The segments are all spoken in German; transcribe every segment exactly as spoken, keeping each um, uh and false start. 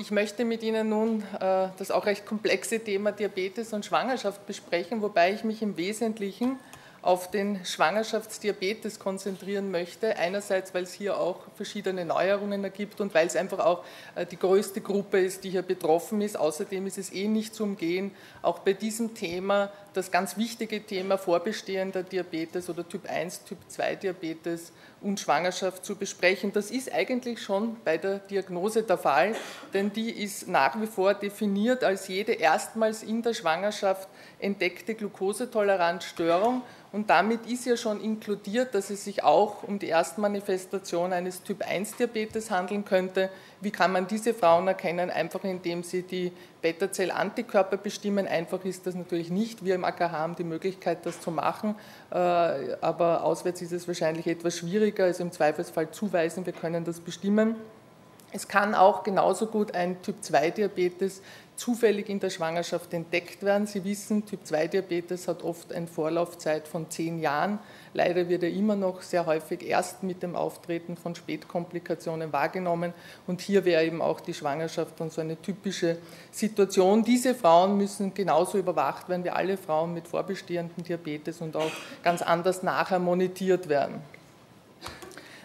Ich möchte mit Ihnen nun äh, das auch recht komplexe Thema Diabetes und Schwangerschaft besprechen, wobei ich mich im Wesentlichen auf den Schwangerschaftsdiabetes konzentrieren möchte. Einerseits, weil es hier auch verschiedene Neuerungen ergibt und weil es einfach auch die größte Gruppe ist, die hier betroffen ist. Außerdem ist es eh nicht zu umgehen, auch bei diesem Thema, das ganz wichtige Thema vorbestehender Diabetes oder Typ eins, Typ zwei Diabetes und Schwangerschaft zu besprechen. Das ist eigentlich schon bei der Diagnose der Fall, denn die ist nach wie vor definiert als jede erstmals in der Schwangerschaft entdeckte Glukosetoleranzstörung. Und damit ist ja schon inkludiert, dass es sich auch um die Erstmanifestation eines Typ eins Diabetes handeln könnte. Wie kann man diese Frauen erkennen? Einfach indem sie die Beta-Zell-Antikörper bestimmen. Einfach ist das natürlich nicht. Wir im A K H haben die Möglichkeit, das zu machen, aber auswärts ist es wahrscheinlich etwas schwieriger. Also im Zweifelsfall zuweisen, wir können das bestimmen. Es kann auch genauso gut ein Typ zwei Diabetes zufällig in der Schwangerschaft entdeckt werden. Sie wissen, Typ zwei Diabetes hat oft eine Vorlaufzeit von zehn Jahren. Leider wird er immer noch sehr häufig erst mit dem Auftreten von Spätkomplikationen wahrgenommen. Und hier wäre eben auch die Schwangerschaft dann so eine typische Situation. Diese Frauen müssen genauso überwacht werden wie alle Frauen mit vorbestehendem Diabetes und auch ganz anders nachher monitiert werden.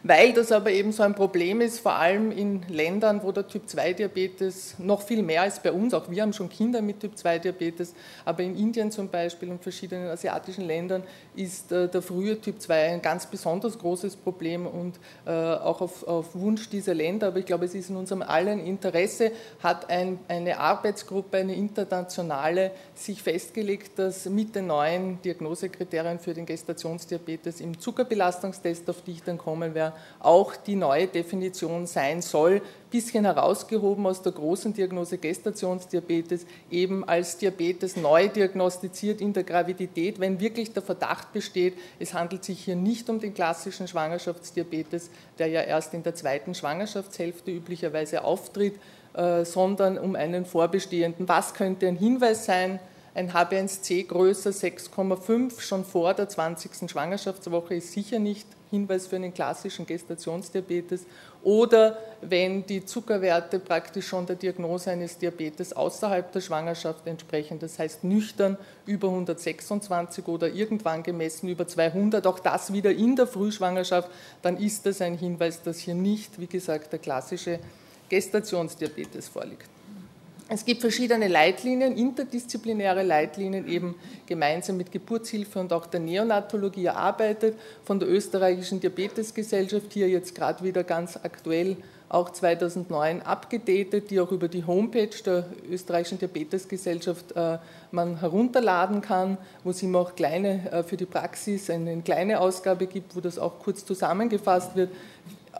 Weil das aber eben so ein Problem ist, vor allem in Ländern, wo der Typ zwei Diabetes noch viel mehr als bei uns, auch wir haben schon Kinder mit Typ zwei Diabetes, aber in Indien zum Beispiel und verschiedenen asiatischen Ländern ist äh, der frühe Typ zwei ein ganz besonders großes Problem und äh, auch auf, auf Wunsch dieser Länder, aber ich glaube, es ist in unserem allen Interesse, hat ein, eine Arbeitsgruppe, eine internationale, sich festgelegt, dass mit den neuen Diagnosekriterien für den Gestationsdiabetes im Zuckerbelastungstest, auf die ich dann kommen werde, auch die neue Definition sein soll, ein bisschen herausgehoben aus der großen Diagnose Gestationsdiabetes, eben als Diabetes neu diagnostiziert in der Gravidität, wenn wirklich der Verdacht besteht, es handelt sich hier nicht um den klassischen Schwangerschaftsdiabetes, der ja erst in der zweiten Schwangerschaftshälfte üblicherweise auftritt, äh, sondern um einen vorbestehenden. Was könnte ein Hinweis sein? Ein H b A eins c größer sechs Komma fünf schon vor der zwanzigsten Schwangerschaftswoche ist sicher nicht Hinweis für einen klassischen Gestationsdiabetes, oder wenn die Zuckerwerte praktisch schon der Diagnose eines Diabetes außerhalb der Schwangerschaft entsprechen, das heißt nüchtern über hundertsechsundzwanzig oder irgendwann gemessen über zweihundert, auch das wieder in der Frühschwangerschaft, dann ist das ein Hinweis, dass hier nicht, wie gesagt, der klassische Gestationsdiabetes vorliegt. Es gibt verschiedene Leitlinien, interdisziplinäre Leitlinien, eben gemeinsam mit Geburtshilfe und auch der Neonatologie erarbeitet, von der Österreichischen Diabetesgesellschaft, hier jetzt gerade wieder ganz aktuell auch zweitausendneun abgedatet, die auch über die Homepage der Österreichischen Diabetesgesellschaft äh, man herunterladen kann, wo es immer auch kleine, äh, für die Praxis eine kleine Ausgabe gibt, wo das auch kurz zusammengefasst wird.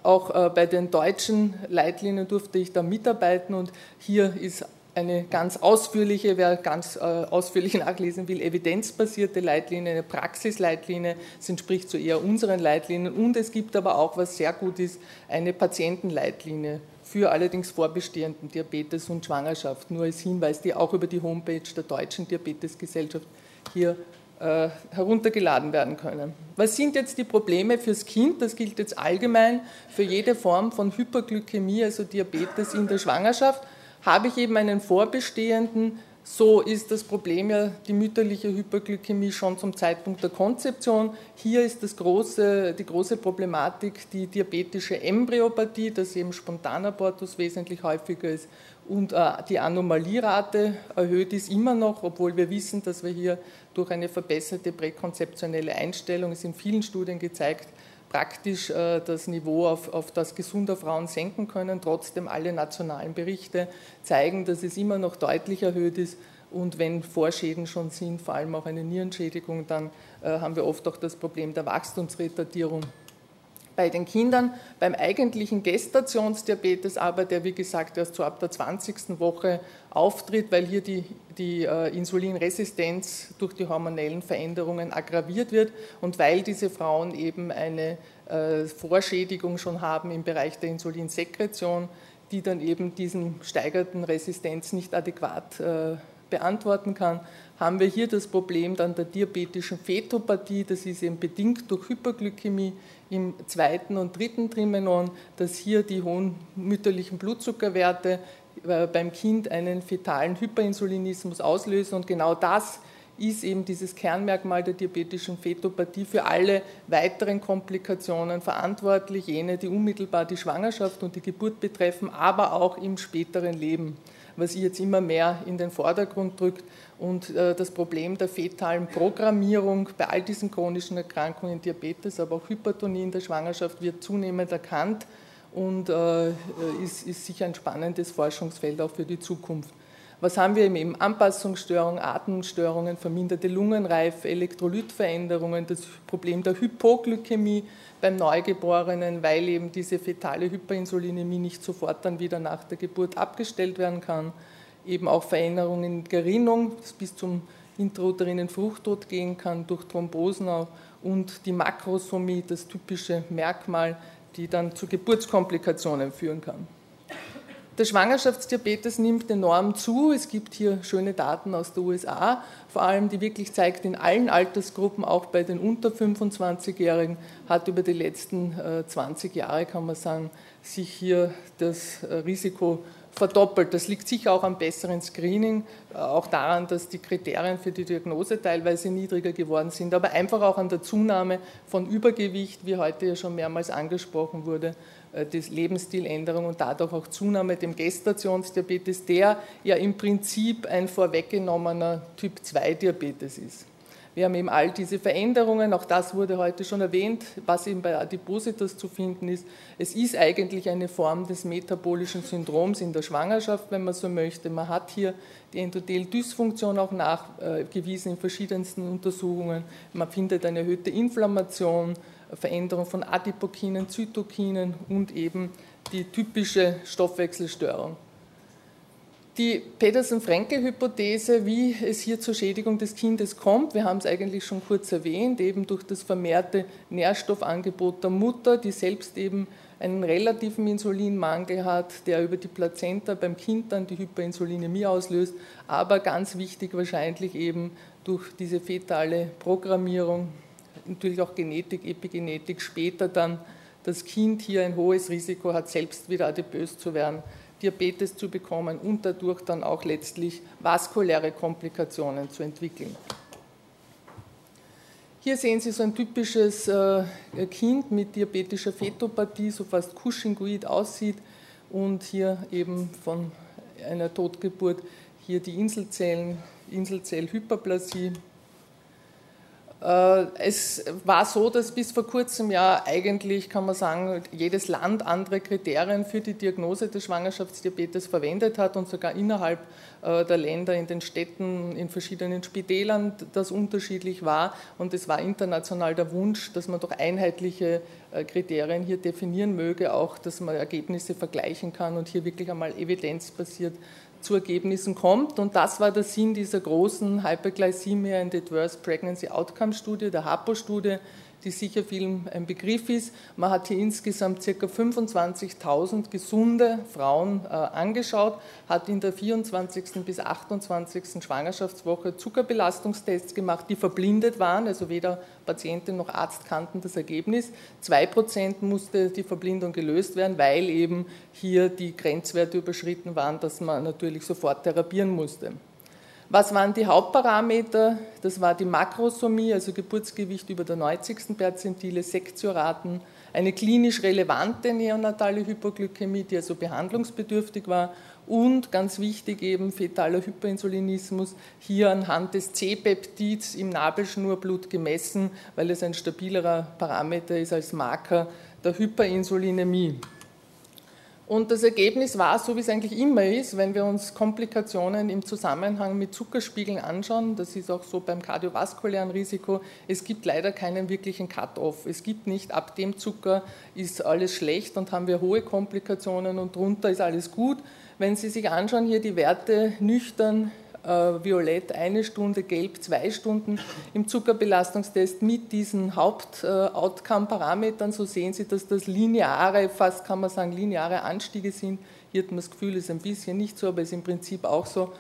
Auch bei den deutschen Leitlinien durfte ich da mitarbeiten und hier ist eine ganz ausführliche, wer ganz ausführlich nachlesen will, evidenzbasierte Leitlinie, eine Praxisleitlinie, das entspricht so eher unseren Leitlinien, und es gibt aber auch, was sehr gut ist, eine Patientenleitlinie für allerdings vorbestehenden Diabetes und Schwangerschaft, nur als Hinweis, die auch über die Homepage der Deutschen Diabetesgesellschaft hier heruntergeladen werden können. Was sind jetzt die Probleme fürs Kind? Das gilt jetzt allgemein für jede Form von Hyperglykämie, also Diabetes in der Schwangerschaft. Habe ich eben einen vorbestehenden, so ist das Problem ja die mütterliche Hyperglykämie schon zum Zeitpunkt der Konzeption. Hier ist das große, die große Problematik die diabetische Embryopathie, dass eben Spontanabortus wesentlich häufiger ist und die Anomalierate erhöht ist immer noch, obwohl wir wissen, dass wir hier durch eine verbesserte präkonzeptionelle Einstellung, es ist in vielen Studien gezeigt, praktisch äh, das Niveau auf, auf das gesunder Frauen senken können. Trotzdem alle nationalen Berichte zeigen, dass es immer noch deutlich erhöht ist. Und wenn Vorschäden schon sind, vor allem auch eine Nierenschädigung, dann äh, haben wir oft auch das Problem der Wachstumsretardierung bei den Kindern. Beim eigentlichen Gestationsdiabetes aber, der wie gesagt erst so ab der zwanzigsten Woche auftritt, weil hier die, die äh, Insulinresistenz durch die hormonellen Veränderungen aggraviert wird und weil diese Frauen eben eine äh, Vorschädigung schon haben im Bereich der Insulinsekretion, die dann eben diesen steigerten Resistenz nicht adäquat äh, beantworten kann, haben wir hier das Problem dann der diabetischen Fetopathie, das ist eben bedingt durch Hyperglykämie im zweiten und dritten Trimenon, dass hier die hohen mütterlichen Blutzuckerwerte beim Kind einen fetalen Hyperinsulinismus auslösen. Und genau das ist eben dieses Kernmerkmal der diabetischen Fetopathie für alle weiteren Komplikationen verantwortlich, jene, die unmittelbar die Schwangerschaft und die Geburt betreffen, aber auch im späteren Leben, was sich jetzt immer mehr in den Vordergrund drückt. Und äh, das Problem der fetalen Programmierung bei all diesen chronischen Erkrankungen, Diabetes, aber auch Hypertonie in der Schwangerschaft wird zunehmend erkannt und äh, ist, ist sicher ein spannendes Forschungsfeld auch für die Zukunft. Was haben wir eben? Anpassungsstörungen, Atmungsstörungen, verminderte Lungenreife, Elektrolytveränderungen, das Problem der Hypoglykämie beim Neugeborenen, weil eben diese fetale Hyperinsulinämie nicht sofort dann wieder nach der Geburt abgestellt werden kann. Eben auch Veränderungen in Gerinnung, das bis zum intrauterinen Fruchttod gehen kann, durch Thrombosen auch, und die Makrosomie, das typische Merkmal, die dann zu Geburtskomplikationen führen kann. Der Schwangerschaftsdiabetes nimmt enorm zu. Es gibt hier schöne Daten aus den U S A, vor allem die wirklich zeigt, in allen Altersgruppen, auch bei den unter fünfundzwanzigjährigen, hat über die letzten zwanzig Jahre, kann man sagen, sich hier das Risiko verdoppelt. Das liegt sicher auch am besseren Screening, auch daran, dass die Kriterien für die Diagnose teilweise niedriger geworden sind, aber einfach auch an der Zunahme von Übergewicht, wie heute ja schon mehrmals angesprochen wurde, des Lebensstiländerung und dadurch auch Zunahme dem Gestationsdiabetes, der ja im Prinzip ein vorweggenommener Typ zwei Diabetes ist. Wir haben eben all diese Veränderungen, auch das wurde heute schon erwähnt, was eben bei Adipositas zu finden ist. Es ist eigentlich eine Form des metabolischen Syndroms in der Schwangerschaft, wenn man so möchte. Man hat hier die Endothelldysfunktion auch nachgewiesen in verschiedensten Untersuchungen. Man findet eine erhöhte Inflammation, Veränderung von Adipokinen, Zytokinen und eben die typische Stoffwechselstörung. Die Pedersen-Frenkel-Hypothese, wie es hier zur Schädigung des Kindes kommt, wir haben es eigentlich schon kurz erwähnt, eben durch das vermehrte Nährstoffangebot der Mutter, die selbst eben einen relativen Insulinmangel hat, der über die Plazenta beim Kind dann die Hyperinsulinämie auslöst, aber ganz wichtig wahrscheinlich eben durch diese fetale Programmierung, natürlich auch Genetik, Epigenetik, später dann das Kind hier ein hohes Risiko hat, selbst wieder adipös zu werden, Diabetes zu bekommen und dadurch dann auch letztlich vaskuläre Komplikationen zu entwickeln. Hier sehen Sie so ein typisches Kind mit diabetischer Fetopathie, so fast Cushingoid aussieht, und hier eben von einer Totgeburt hier die Inselzellen, Inselzellhyperplasie. Es war so, dass bis vor kurzem ja eigentlich, kann man sagen, jedes Land andere Kriterien für die Diagnose des Schwangerschaftsdiabetes verwendet hat und sogar innerhalb der Länder, in den Städten, in verschiedenen Spitälern das unterschiedlich war. Und es war international der Wunsch, dass man doch einheitliche Kriterien hier definieren möge, auch dass man Ergebnisse vergleichen kann und hier wirklich einmal evidenzbasiert zu Ergebnissen kommt. Und das war der Sinn dieser großen Hyperglycemia and Adverse Pregnancy Outcome Studie, der HAPO-Studie, die sicher vielen ein Begriff ist. Man hat hier insgesamt ca. fünfundzwanzigtausend gesunde Frauen äh, angeschaut, hat in der vierundzwanzigsten bis achtundzwanzigsten Schwangerschaftswoche Zuckerbelastungstests gemacht, die verblindet waren, also weder Patientin noch Arzt kannten das Ergebnis. zwei Prozent musste die Verblindung gelöst werden, weil eben hier die Grenzwerte überschritten waren, dass man natürlich sofort therapieren musste. Was waren die Hauptparameter? Das war die Makrosomie, also Geburtsgewicht über der neunzigsten Perzentile, Sektioraten, eine klinisch relevante neonatale Hypoglykämie, die also behandlungsbedürftig war, und ganz wichtig eben fetaler Hyperinsulinismus, hier anhand des C-Peptids im Nabelschnurblut gemessen, weil es ein stabilerer Parameter ist als Marker der Hyperinsulinämie. Und das Ergebnis war, so wie es eigentlich immer ist, wenn wir uns Komplikationen im Zusammenhang mit Zuckerspiegeln anschauen, das ist auch so beim kardiovaskulären Risiko, es gibt leider keinen wirklichen Cut-off. Es gibt nicht, ab dem Zucker ist alles schlecht und haben wir hohe Komplikationen und drunter ist alles gut. Wenn Sie sich anschauen, hier die Werte nüchtern, violett eine Stunde, gelb zwei Stunden im Zuckerbelastungstest mit diesen Haupt-Outcome-Parametern, so sehen Sie, dass das lineare, fast kann man sagen, lineare Anstiege sind. Hier hat man das Gefühl, ist ein bisschen nicht so, aber ist im Prinzip auch so.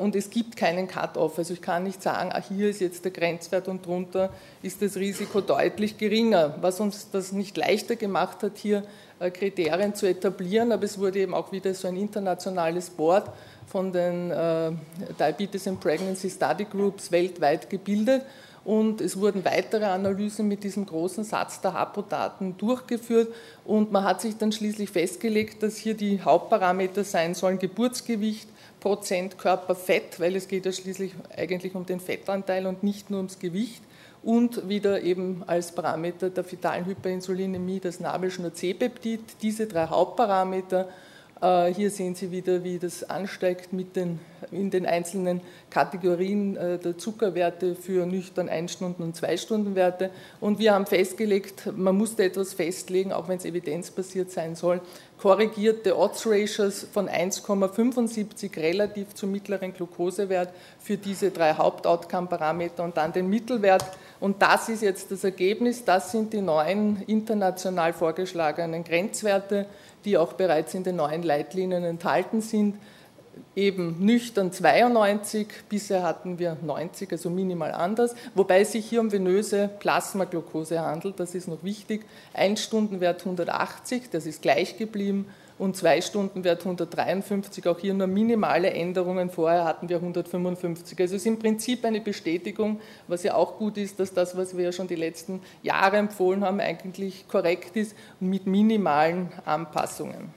Und es gibt keinen Cut-Off, also ich kann nicht sagen, ah, hier ist jetzt der Grenzwert und drunter ist das Risiko deutlich geringer, was uns das nicht leichter gemacht hat, hier Kriterien zu etablieren, aber es wurde eben auch wieder so ein internationales Board von den Diabetes and Pregnancy Study Groups weltweit gebildet und es wurden weitere Analysen mit diesem großen Satz der Hapo-Daten durchgeführt und man hat sich dann schließlich festgelegt, dass hier die Hauptparameter sein sollen Geburtsgewicht, Prozent Körperfett, weil es geht ja schließlich eigentlich um den Fettanteil und nicht nur ums Gewicht und wieder eben als Parameter der fetalen Hyperinsulinämie das Nabelschnur C-Peptid, diese drei Hauptparameter. Äh, hier sehen Sie wieder, wie das ansteigt mit den, in den einzelnen Kategorien äh, der Zuckerwerte für nüchtern ein Stunden- und zwei Stunden Werte und wir haben festgelegt, man musste etwas festlegen, auch wenn es evidenzbasiert sein soll, korrigierte Odds-Ratios von eins Komma fünfundsiebzig relativ zum mittleren Glukosewert für diese drei Haupt-Outcome-Parameter und dann den Mittelwert. Und das ist jetzt das Ergebnis, das sind die neuen international vorgeschlagenen Grenzwerte, die auch bereits in den neuen Leitlinien enthalten sind. Eben nüchtern zweiundneunzig, bisher hatten wir neunzig, also minimal anders, wobei es sich hier um venöse Plasmaglucose handelt, das ist noch wichtig. ein Stundenwert hundertachtzig, das ist gleich geblieben und zwei Stundenwert hundertdreiundfünfzig, auch hier nur minimale Änderungen, vorher hatten wir hundertfünfundfünfzig. Also es ist im Prinzip eine Bestätigung, was ja auch gut ist, dass das, was wir ja schon die letzten Jahre empfohlen haben, eigentlich korrekt ist, mit minimalen Anpassungen.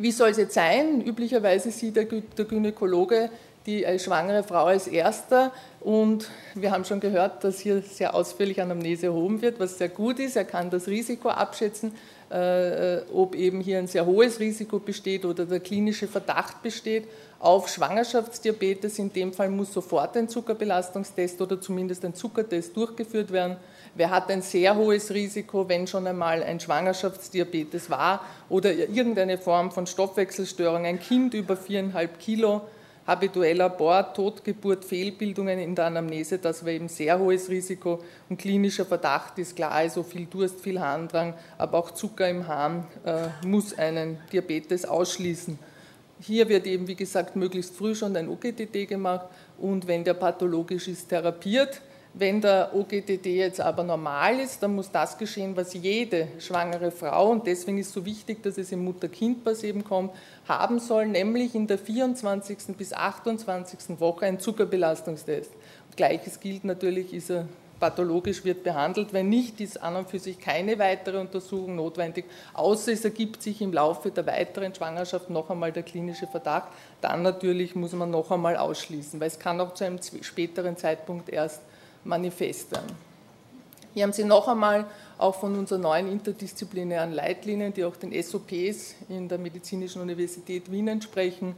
Wie soll es jetzt sein? Üblicherweise sieht der, Gü der Gynäkologe die äh, schwangere Frau als Erster und wir haben schon gehört, dass hier sehr ausführlich Anamnese erhoben wird, was sehr gut ist. Er kann das Risiko abschätzen, äh, ob eben hier ein sehr hohes Risiko besteht oder der klinische Verdacht besteht auf Schwangerschaftsdiabetes. In dem Fall muss sofort ein Zuckerbelastungstest oder zumindest ein Zuckertest durchgeführt werden. Wer hat ein sehr hohes Risiko, wenn schon einmal ein Schwangerschaftsdiabetes war oder irgendeine Form von Stoffwechselstörung, ein Kind über viereinhalb Kilo, habitueller Abort, Totgeburt, Fehlbildungen in der Anamnese, das war eben sehr hohes Risiko und klinischer Verdacht ist klar, also viel Durst, viel Harndrang, aber auch Zucker im Harn äh, muss einen Diabetes ausschließen. Hier wird eben, wie gesagt, möglichst früh schon ein O G T T gemacht und wenn der pathologisch ist, therapiert. Wenn der O G T T jetzt aber normal ist, dann muss das geschehen, was jede schwangere Frau, und deswegen ist es so wichtig, dass es im Mutter-Kind-Pass eben kommt, haben soll, nämlich in der vierundzwanzigsten bis achtundzwanzigsten Woche ein Zuckerbelastungstest. Und Gleiches gilt natürlich, ist er pathologisch, wird behandelt, wenn nicht, ist an und für sich keine weitere Untersuchung notwendig, außer es ergibt sich im Laufe der weiteren Schwangerschaft noch einmal der klinische Verdacht, dann natürlich muss man noch einmal ausschließen, weil es kann auch zu einem späteren Zeitpunkt erst manifest werden. Hier haben Sie noch einmal auch von unseren neuen interdisziplinären Leitlinien, die auch den S O Ps in der Medizinischen Universität Wien entsprechen,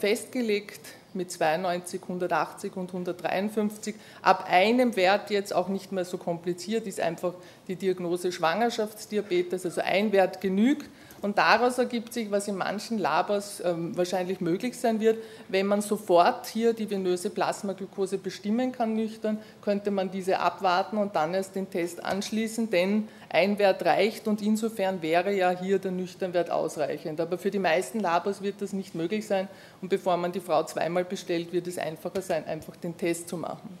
festgelegt mit zweiundneunzig, hundertachtzig und hundertdreiundfünfzig. Ab einem Wert jetzt auch nicht mehr so kompliziert, ist einfach die Diagnose Schwangerschaftsdiabetes, also ein Wert genügt. Und daraus ergibt sich, was in manchen Labors ähm, wahrscheinlich möglich sein wird, wenn man sofort hier die venöse Plasmaglucose bestimmen kann nüchtern, könnte man diese abwarten und dann erst den Test anschließen, denn ein Wert reicht und insofern wäre ja hier der Nüchternwert ausreichend. Aber für die meisten Labors wird das nicht möglich sein und bevor man die Frau zweimal bestellt, wird es einfacher sein, einfach den Test zu machen.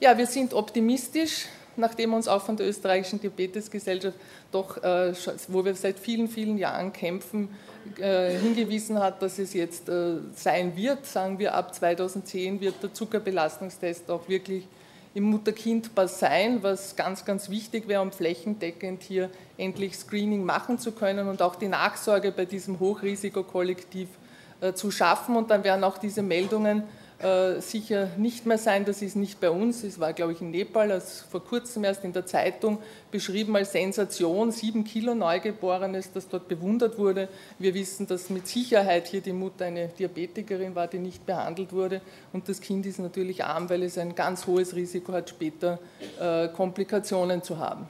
Ja, wir sind optimistisch. Nachdem uns auch von der Österreichischen Diabetesgesellschaft doch, äh, wo wir seit vielen, vielen Jahren kämpfen, äh, hingewiesen hat, dass es jetzt äh, sein wird, sagen wir ab zweitausendzehn wird der Zuckerbelastungstest auch wirklich im Mutter-Kind-Pass sein, was ganz, ganz wichtig wäre, um flächendeckend hier endlich Screening machen zu können und auch die Nachsorge bei diesem Hochrisikokollektiv äh, zu schaffen und dann werden auch diese Meldungen sicher nicht mehr sein, das ist nicht bei uns, es war glaube ich in Nepal, als vor kurzem erst in der Zeitung beschrieben als Sensation, sieben Kilo Neugeborenes, das dort bewundert wurde. Wir wissen, dass mit Sicherheit hier die Mutter eine Diabetikerin war, die nicht behandelt wurde und das Kind ist natürlich arm, weil es ein ganz hohes Risiko hat, später äh, Komplikationen zu haben.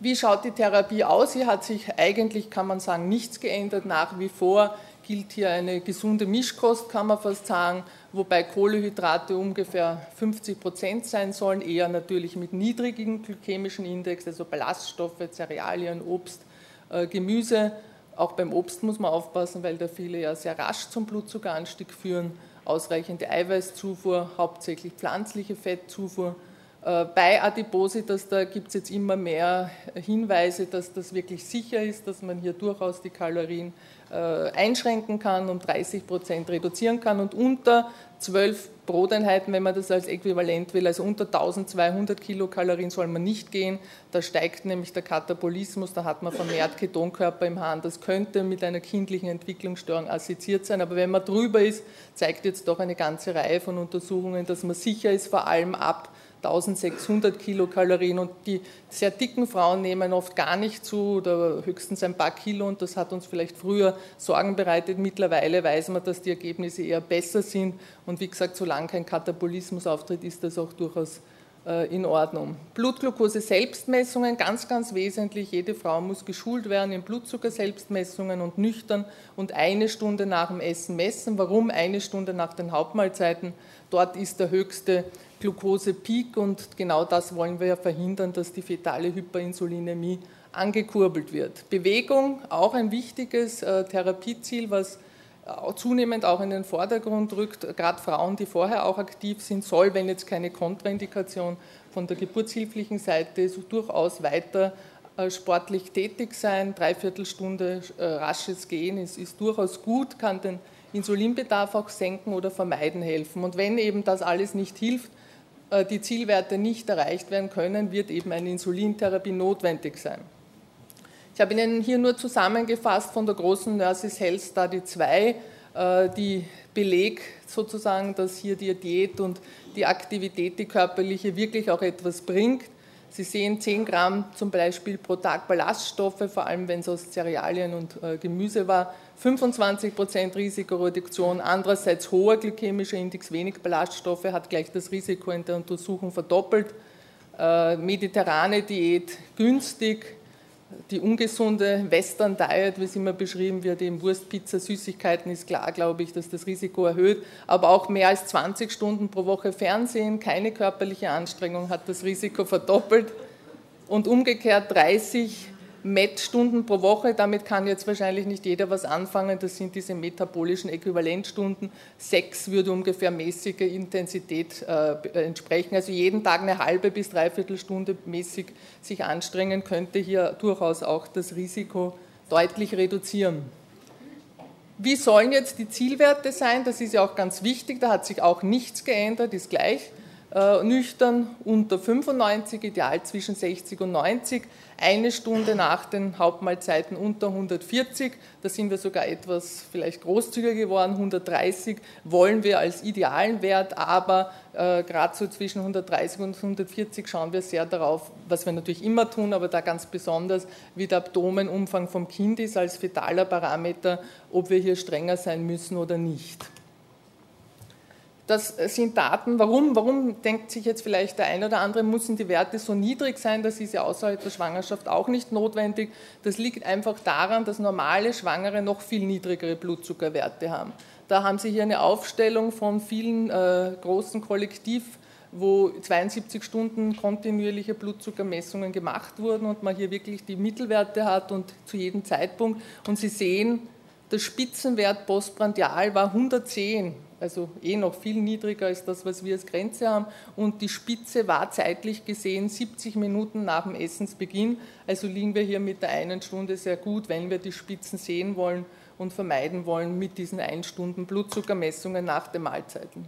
Wie schaut die Therapie aus? Hier hat sich eigentlich, kann man sagen, nichts geändert, nach wie vor gilt hier eine gesunde Mischkost, kann man fast sagen, wobei Kohlenhydrate ungefähr fünfzig Prozent sein sollen, eher natürlich mit niedrigem glykämischen Index, also Ballaststoffe, Cerealien, Obst, äh, Gemüse, Auch beim Obst muss man aufpassen, weil da viele ja sehr rasch zum Blutzuckeranstieg führen. Ausreichende Eiweißzufuhr, hauptsächlich pflanzliche Fettzufuhr. Bei Adipositas, da gibt es jetzt immer mehr Hinweise, dass das wirklich sicher ist, dass man hier durchaus die Kalorien einschränken kann, um dreißig Prozent reduzieren kann und unter zwölf Broteinheiten, wenn man das als äquivalent will, also unter eintausendzweihundert Kilokalorien soll man nicht gehen, da steigt nämlich der Katabolismus, da hat man vermehrt Ketonkörper im Harn, das könnte mit einer kindlichen Entwicklungsstörung assoziiert sein, aber wenn man drüber ist, zeigt jetzt doch eine ganze Reihe von Untersuchungen, dass man sicher ist, vor allem ab eintausendsechshundert Kilokalorien, und die sehr dicken Frauen nehmen oft gar nicht zu oder höchstens ein paar Kilo, und das hat uns vielleicht früher Sorgen bereitet. Mittlerweile weiß man, dass die Ergebnisse eher besser sind, und wie gesagt, solange kein Katabolismus auftritt, ist das auch durchaus in Ordnung. Blutglucose-Selbstmessungen, ganz, ganz wesentlich. Jede Frau muss geschult werden in Blutzucker-Selbstmessungen und nüchtern und eine Stunde nach dem Essen messen. Warum? Eine Stunde nach den Hauptmahlzeiten. Dort ist der höchste Glucose-Peak, und genau das wollen wir ja verhindern, dass die fetale Hyperinsulinämie angekurbelt wird. Bewegung, auch ein wichtiges Therapieziel, was zunehmend auch in den Vordergrund rückt, gerade Frauen, die vorher auch aktiv sind, soll, wenn jetzt keine Kontraindikation von der geburtshilflichen Seite ist, durchaus weiter sportlich tätig sein. Dreiviertel Stunde rasches Gehen ist, ist durchaus gut, kann den Insulinbedarf auch senken oder vermeiden helfen. Und wenn eben das alles nicht hilft, die Zielwerte nicht erreicht werden können, wird eben eine Insulintherapie notwendig sein. Ich habe Ihnen hier nur zusammengefasst von der großen Nurses Health Study zwei, die Beleg sozusagen, dass hier die Diät und die Aktivität, die körperliche, wirklich auch etwas bringt. Sie sehen zehn Gramm zum Beispiel pro Tag Ballaststoffe, vor allem wenn es aus Cerealien und Gemüse war, fünfundzwanzig Prozent Risikoreduktion, andererseits hoher glykämischer Index, wenig Ballaststoffe, hat gleich das Risiko in der Untersuchung verdoppelt. Mediterrane Diät günstig. Die ungesunde Western Diet, wie es immer beschrieben wird, eben Wurst, Pizza, Süßigkeiten, ist klar, glaube ich, dass das Risiko erhöht. Aber auch mehr als zwanzig Stunden pro Woche Fernsehen, keine körperliche Anstrengung, hat das Risiko verdoppelt. Und umgekehrt dreißig Met-Stunden pro Woche, damit kann jetzt wahrscheinlich nicht jeder was anfangen, das sind diese metabolischen Äquivalentstunden. Sechs würde ungefähr mäßige Intensität äh, entsprechen, also jeden Tag eine halbe bis dreiviertel Stunde mäßig sich anstrengen, könnte hier durchaus auch das Risiko deutlich reduzieren. Wie sollen jetzt die Zielwerte sein? Das ist ja auch ganz wichtig, da hat sich auch nichts geändert, ist gleich. Äh, nüchtern unter fünfundneunzig, ideal zwischen sechzig und neunzig, eine Stunde nach den Hauptmahlzeiten unter hundertvierzig, da sind wir sogar etwas vielleicht großzügiger geworden, hundertdreißig wollen wir als idealen Wert, aber äh, gerade so zwischen hundertdreißig und hundertvierzig schauen wir sehr darauf, was wir natürlich immer tun, aber da ganz besonders, wie der Abdomenumfang vom Kind ist als fetaler Parameter, ob wir hier strenger sein müssen oder nicht. Das sind Daten, warum, warum denkt sich jetzt vielleicht der eine oder andere, müssen die Werte so niedrig sein, das ist ja außerhalb der Schwangerschaft auch nicht notwendig. Das liegt einfach daran, dass normale Schwangere noch viel niedrigere Blutzuckerwerte haben. Da haben Sie hier eine Aufstellung von vielen äh, großen Kollektiv, wo zweiundsiebzig Stunden kontinuierliche Blutzuckermessungen gemacht wurden und man hier wirklich die Mittelwerte hat und zu jedem Zeitpunkt. Und Sie sehen, der Spitzenwert postprandial war hundertzehn. Also eh noch viel niedriger als das, was wir als Grenze haben. Und die Spitze war zeitlich gesehen siebzig Minuten nach dem Essensbeginn. Also liegen wir hier mit der einen Stunde sehr gut, wenn wir die Spitzen sehen wollen und vermeiden wollen mit diesen ein Stunden Blutzuckermessungen nach den Mahlzeiten.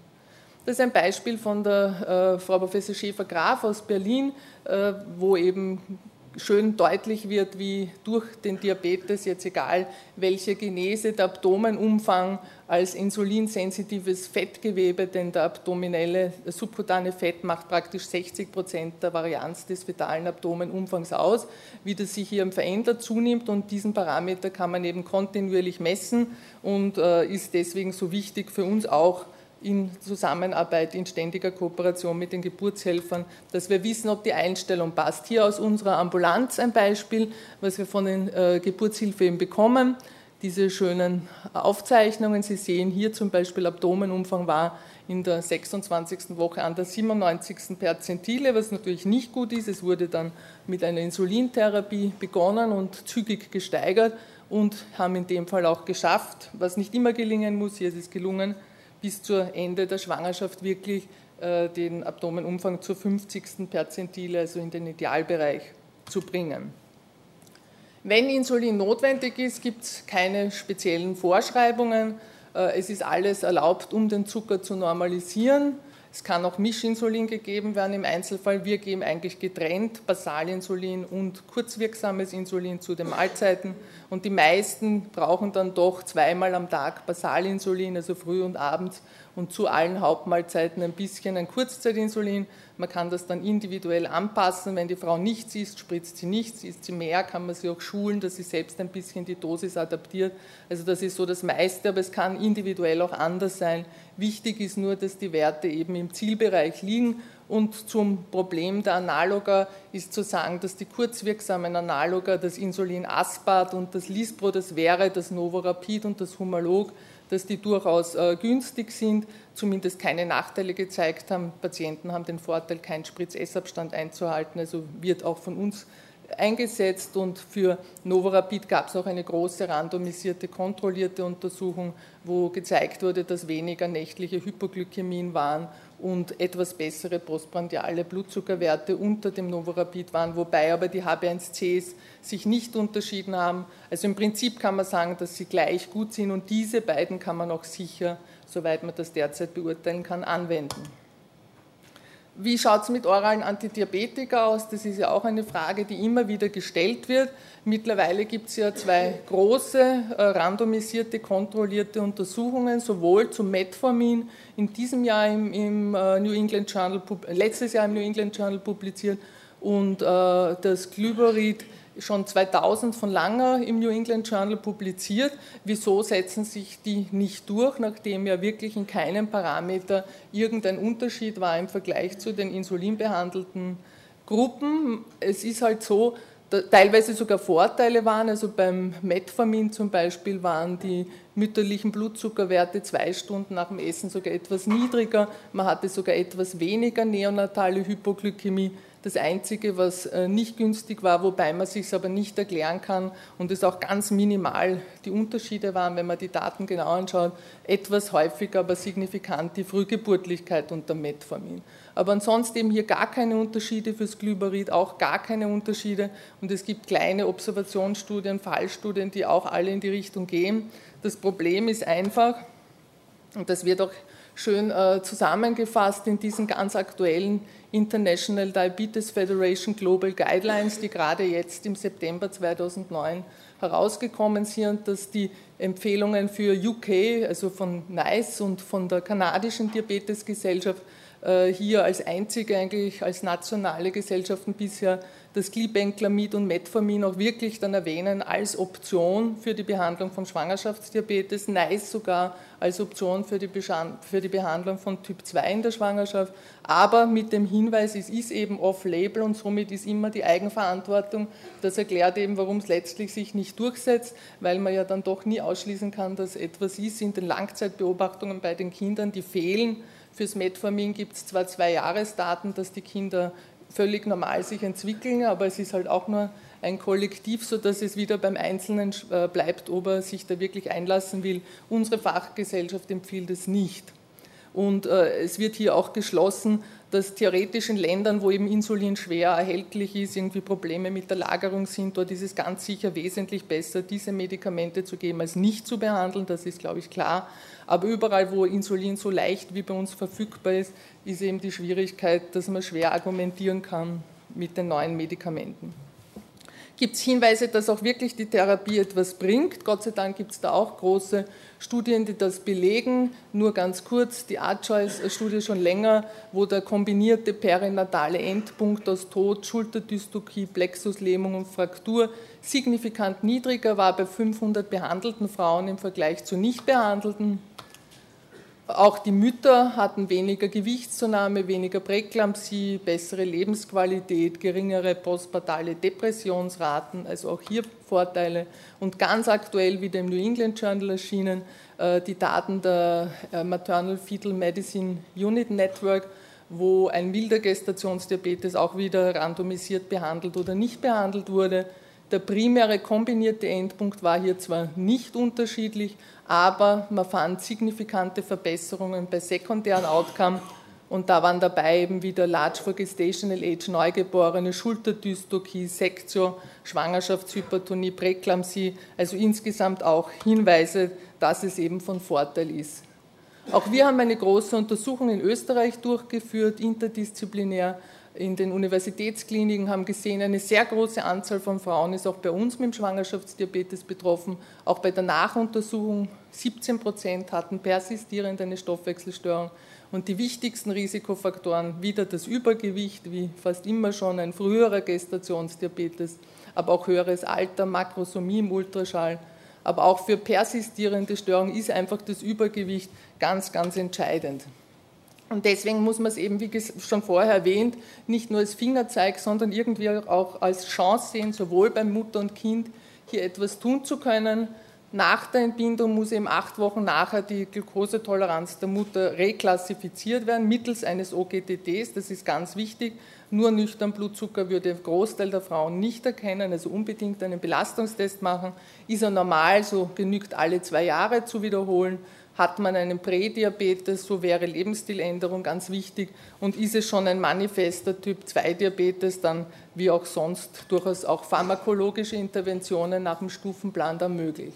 Das ist ein Beispiel von der äh, Frau Professor Schäfer-Graf aus Berlin, äh, wo eben schön deutlich wird, wie durch den Diabetes, jetzt egal welche Genese, der Abdomenumfang als insulinsensitives Fettgewebe, denn der abdominelle subkutane Fett macht praktisch sechzig Prozent der Varianz des fetalen Abdomenumfangs aus, wie das sich hier verändert, zunimmt, und diesen Parameter kann man eben kontinuierlich messen und äh, ist deswegen so wichtig für uns auch, in Zusammenarbeit, in ständiger Kooperation mit den Geburtshelfern, dass wir wissen, ob die Einstellung passt. Hier aus unserer Ambulanz ein Beispiel, was wir von den äh, Geburtshilfen bekommen. Diese schönen Aufzeichnungen, Sie sehen hier zum Beispiel, Abdomenumfang war in der sechsundzwanzigsten Woche an der siebenundneunzigsten Perzentile, was natürlich nicht gut ist. Es wurde dann mit einer Insulintherapie begonnen und zügig gesteigert. und haben in dem Fall auch geschafft, was nicht immer gelingen muss, hier ist es gelungen, bis zum Ende der Schwangerschaft wirklich äh, den Abdomenumfang zur fünfzigsten Perzentile, also in den Idealbereich, zu bringen. Wenn Insulin notwendig ist, gibt es keine speziellen Vorschreibungen. Äh, es ist alles erlaubt, um den Zucker zu normalisieren. Es kann auch Mischinsulin gegeben werden im Einzelfall. Wir geben eigentlich getrennt Basalinsulin und kurzwirksames Insulin zu den Mahlzeiten. Und die meisten brauchen dann doch zweimal am Tag Basalinsulin, also früh und abends, und zu allen Hauptmahlzeiten ein bisschen ein Kurzzeitinsulin. Man kann das dann individuell anpassen. Wenn die Frau nichts isst, spritzt sie nichts. Isst sie mehr, kann man sie auch schulen, dass sie selbst ein bisschen die Dosis adaptiert. Also das ist so das meiste, aber es kann individuell auch anders sein. Wichtig ist nur, dass die Werte eben im Zielbereich liegen. Und zum Problem der Analoga ist zu sagen, dass die kurzwirksamen Analoga, das Insulin Aspart und das Lispro, das wäre das Novorapid und das Humalog, dass die durchaus äh, günstig sind, zumindest keine Nachteile gezeigt haben. Patienten haben den Vorteil, keinen Spritz-Essabstand einzuhalten, also wird auch von uns eingesetzt. Und für Novorapid gab es auch eine große randomisierte, kontrollierte Untersuchung, wo gezeigt wurde, dass weniger nächtliche Hypoglykämien waren und etwas bessere postprandiale Blutzuckerwerte unter dem Novorapid waren, wobei aber die H b A eins c s sich nicht unterschieden haben. Also im Prinzip kann man sagen, dass sie gleich gut sind, und diese beiden kann man auch sicher, soweit man das derzeit beurteilen kann, anwenden. Wie schaut es mit oralen Antidiabetika aus? Das ist ja auch eine Frage, die immer wieder gestellt wird. Mittlerweile gibt es ja zwei große, äh, randomisierte, kontrollierte Untersuchungen, sowohl zum Metformin, in diesem Jahr im, im äh, New England Journal, letztes Jahr im New England Journal publiziert, und äh, das Glyburid schon zweitausend von Langer im New England Journal publiziert. Wieso setzen sich die nicht durch, nachdem ja wirklich in keinem Parameter irgendein Unterschied war im Vergleich zu den insulinbehandelten Gruppen? Es ist halt so, teilweise sogar Vorteile waren, also beim Metformin zum Beispiel waren die mütterlichen Blutzuckerwerte zwei Stunden nach dem Essen sogar etwas niedriger, man hatte sogar etwas weniger neonatale Hypoglykämie. Das Einzige, was nicht günstig war, wobei man es sich aber nicht erklären kann und es auch ganz minimal die Unterschiede waren, wenn man die Daten genau anschaut, etwas häufiger, aber signifikant die Frühgeburtlichkeit unter Metformin. Aber ansonsten eben hier gar keine Unterschiede fürs Glyburid, auch gar keine Unterschiede, und es gibt kleine Observationsstudien, Fallstudien, die auch alle in die Richtung gehen. Das Problem ist einfach, und das wird auch schön äh, zusammengefasst in diesen ganz aktuellen International Diabetes Federation Global Guidelines, die gerade jetzt im September zweitausendneun herausgekommen sind, dass die Empfehlungen für U K, also von NICE und von der kanadischen Diabetesgesellschaft, äh, hier als einzige eigentlich als nationale Gesellschaften bisher das Glibenclamid und Metformin auch wirklich dann erwähnen als Option für die Behandlung von Schwangerschaftsdiabetes, NICE sogar als Option für die, für die Behandlung von Typ zwei in der Schwangerschaft, aber mit dem Hinweis, es ist eben off-label und somit ist immer die Eigenverantwortung. Das erklärt eben, warum es letztlich sich nicht durchsetzt, weil man ja dann doch nie ausschließen kann, dass etwas ist. In den Langzeitbeobachtungen bei den Kindern, die fehlen, fürs Metformin gibt es zwar zwei Jahresdaten, dass die Kinder völlig normal sich entwickeln, aber es ist halt auch nur ein Kollektiv, sodass es wieder beim Einzelnen bleibt, ob er sich da wirklich einlassen will. Unsere Fachgesellschaft empfiehlt es nicht. Und äh, es wird hier auch geschlossen, dass theoretisch in Ländern, wo eben Insulin schwer erhältlich ist, irgendwie Probleme mit der Lagerung sind, dort ist es ganz sicher wesentlich besser, diese Medikamente zu geben, als nicht zu behandeln, das ist, glaube ich, klar. Aber überall, wo Insulin so leicht wie bei uns verfügbar ist, ist eben die Schwierigkeit, dass man schwer argumentieren kann mit den neuen Medikamenten. Gibt es Hinweise, dass auch wirklich die Therapie etwas bringt? Gott sei Dank gibt es da auch große Studien, die das belegen. Nur ganz kurz, die ARCHES-Studie schon länger, wo der kombinierte perinatale Endpunkt aus Tod, Schulterdystokie, Plexuslähmung und Fraktur signifikant niedriger war bei fünfhundert behandelten Frauen im Vergleich zu nicht behandelten. Auch die Mütter hatten weniger Gewichtszunahme, weniger Präeklampsie, bessere Lebensqualität, geringere postpartale Depressionsraten, also auch hier Vorteile. Und ganz aktuell wieder im New England Journal erschienen, die Daten der Maternal-Fetal Medicine Unit Network, wo ein milder Gestationsdiabetes auch wieder randomisiert behandelt oder nicht behandelt wurde. Der primäre kombinierte Endpunkt war hier zwar nicht unterschiedlich, aber man fand signifikante Verbesserungen bei sekundären Outcome, und da waren dabei eben wieder Large for Gestational Age, Neugeborene, Schulterdystokie, Sektio, Schwangerschaftshypertonie, Präeklampsie, also insgesamt auch Hinweise, dass es eben von Vorteil ist. Auch wir haben eine große Untersuchung in Österreich durchgeführt, interdisziplinär, in den Universitätskliniken, haben gesehen, eine sehr große Anzahl von Frauen ist auch bei uns mit dem Schwangerschaftsdiabetes betroffen. Auch bei der Nachuntersuchung siebzehn Prozent hatten persistierend eine Stoffwechselstörung. Und die wichtigsten Risikofaktoren, wieder das Übergewicht, wie fast immer schon ein früherer Gestationsdiabetes, aber auch höheres Alter, Makrosomie im Ultraschall. Aber auch für persistierende Störungen ist einfach das Übergewicht ganz, ganz entscheidend. Und deswegen muss man es eben, wie schon vorher erwähnt, nicht nur als Fingerzeig, sondern irgendwie auch als Chance sehen, sowohl beim Mutter und Kind hier etwas tun zu können. Nach der Entbindung muss eben acht Wochen nachher die Glukosetoleranz der Mutter reklassifiziert werden, mittels eines O G T Ts, das ist ganz wichtig. Nur nüchtern Blutzucker würde ein Großteil der Frauen nicht erkennen, also unbedingt einen Belastungstest machen. Ist er normal, so genügt alle zwei Jahre zu wiederholen. Hat man einen Prädiabetes, so wäre Lebensstiländerung ganz wichtig, und ist es schon ein manifester Typ zwei Diabetes, dann wie auch sonst durchaus auch pharmakologische Interventionen nach dem Stufenplan dann möglich.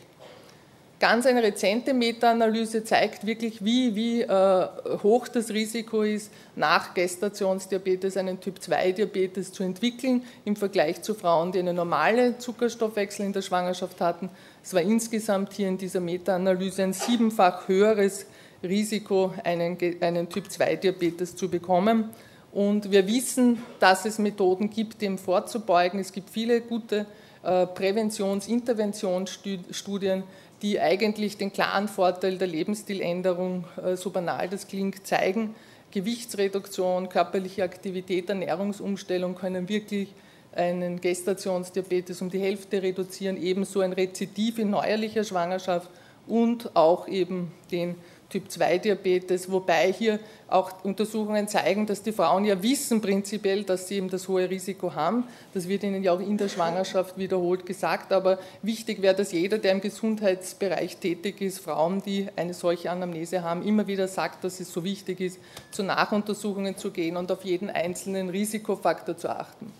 Ganz eine rezente Meta-Analyse zeigt wirklich, wie, wie äh, hoch das Risiko ist, nach Gestationsdiabetes einen Typ zwei Diabetes zu entwickeln im Vergleich zu Frauen, die eine normale Zuckerstoffwechsel in der Schwangerschaft hatten. Es war insgesamt hier in dieser Meta-Analyse ein siebenfach höheres Risiko, einen, einen Typ zwei Diabetes zu bekommen. Und wir wissen, dass es Methoden gibt, dem vorzubeugen. Es gibt viele gute äh, Präventions-Interventionsstudien, die eigentlich den klaren Vorteil der Lebensstiländerung, äh, so banal das klingt, zeigen. Gewichtsreduktion, körperliche Aktivität, Ernährungsumstellung können wirklich einen Gestationsdiabetes um die Hälfte reduzieren, ebenso ein Rezidiv in neuerlicher Schwangerschaft und auch eben den Typ zwei Diabetes, wobei hier auch Untersuchungen zeigen, dass die Frauen ja wissen prinzipiell, dass sie eben das hohe Risiko haben. Das wird ihnen ja auch in der Schwangerschaft wiederholt gesagt, aber wichtig wäre, dass jeder, der im Gesundheitsbereich tätig ist, Frauen, die eine solche Anamnese haben, immer wieder sagt, dass es so wichtig ist, zu Nachuntersuchungen zu gehen und auf jeden einzelnen Risikofaktor zu achten.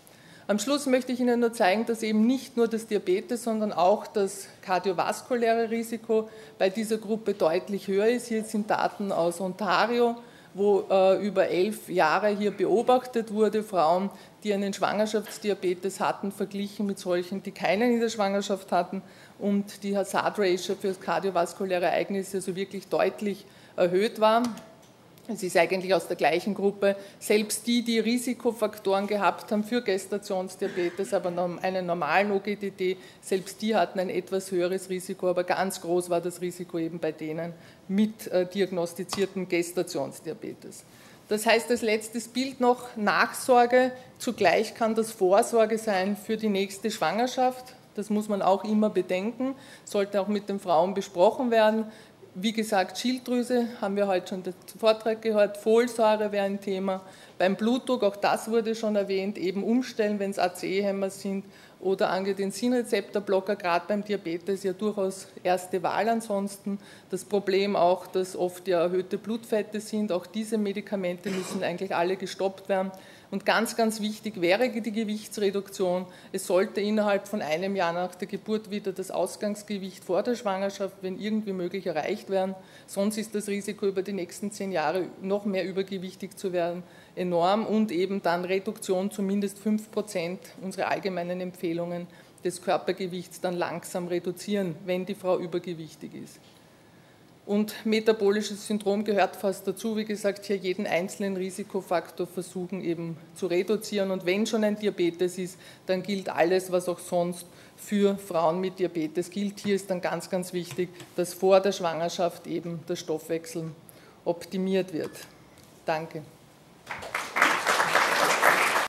Am Schluss möchte ich Ihnen nur zeigen, dass eben nicht nur das Diabetes, sondern auch das kardiovaskuläre Risiko bei dieser Gruppe deutlich höher ist. Hier sind Daten aus Ontario, wo äh, über elf Jahre hier beobachtet wurde, Frauen, die einen Schwangerschaftsdiabetes hatten, verglichen mit solchen, die keinen in der Schwangerschaft hatten, und die Hazard-Ratio für kardiovaskuläre Ereignisse also wirklich deutlich erhöht war. Es ist eigentlich aus der gleichen Gruppe, selbst die, die Risikofaktoren gehabt haben für Gestationsdiabetes, aber einen normalen O G T T, selbst die hatten ein etwas höheres Risiko, aber ganz groß war das Risiko eben bei denen mit diagnostiziertem Gestationsdiabetes. Das heißt, als letztes Bild noch Nachsorge, zugleich kann das Vorsorge sein für die nächste Schwangerschaft, das muss man auch immer bedenken, sollte auch mit den Frauen besprochen werden. Wie gesagt, Schilddrüse, haben wir heute schon den Vortrag gehört, Folsäure wäre ein Thema. Beim Blutdruck, auch das wurde schon erwähnt, eben umstellen, wenn es A C E-Hemmer sind oder Angiotensin-Rezeptor-Blocker, gerade beim Diabetes ja durchaus erste Wahl ansonsten. Das Problem auch, dass oft ja erhöhte Blutfette sind, auch diese Medikamente müssen eigentlich alle gestoppt werden. Und ganz, ganz wichtig wäre die Gewichtsreduktion. Es sollte innerhalb von einem Jahr nach der Geburt wieder das Ausgangsgewicht vor der Schwangerschaft, wenn irgendwie möglich, erreicht werden. Sonst ist das Risiko, über die nächsten zehn Jahre noch mehr übergewichtig zu werden, enorm. Und eben dann Reduktion zumindest fünf Prozent, unsere allgemeinen Empfehlungen des Körpergewichts dann langsam reduzieren, wenn die Frau übergewichtig ist. Und metabolisches Syndrom gehört fast dazu, wie gesagt, hier jeden einzelnen Risikofaktor versuchen eben zu reduzieren. Und wenn schon ein Diabetes ist, dann gilt alles, was auch sonst für Frauen mit Diabetes gilt. Hier ist dann ganz, ganz wichtig, dass vor der Schwangerschaft eben der Stoffwechsel optimiert wird. Danke.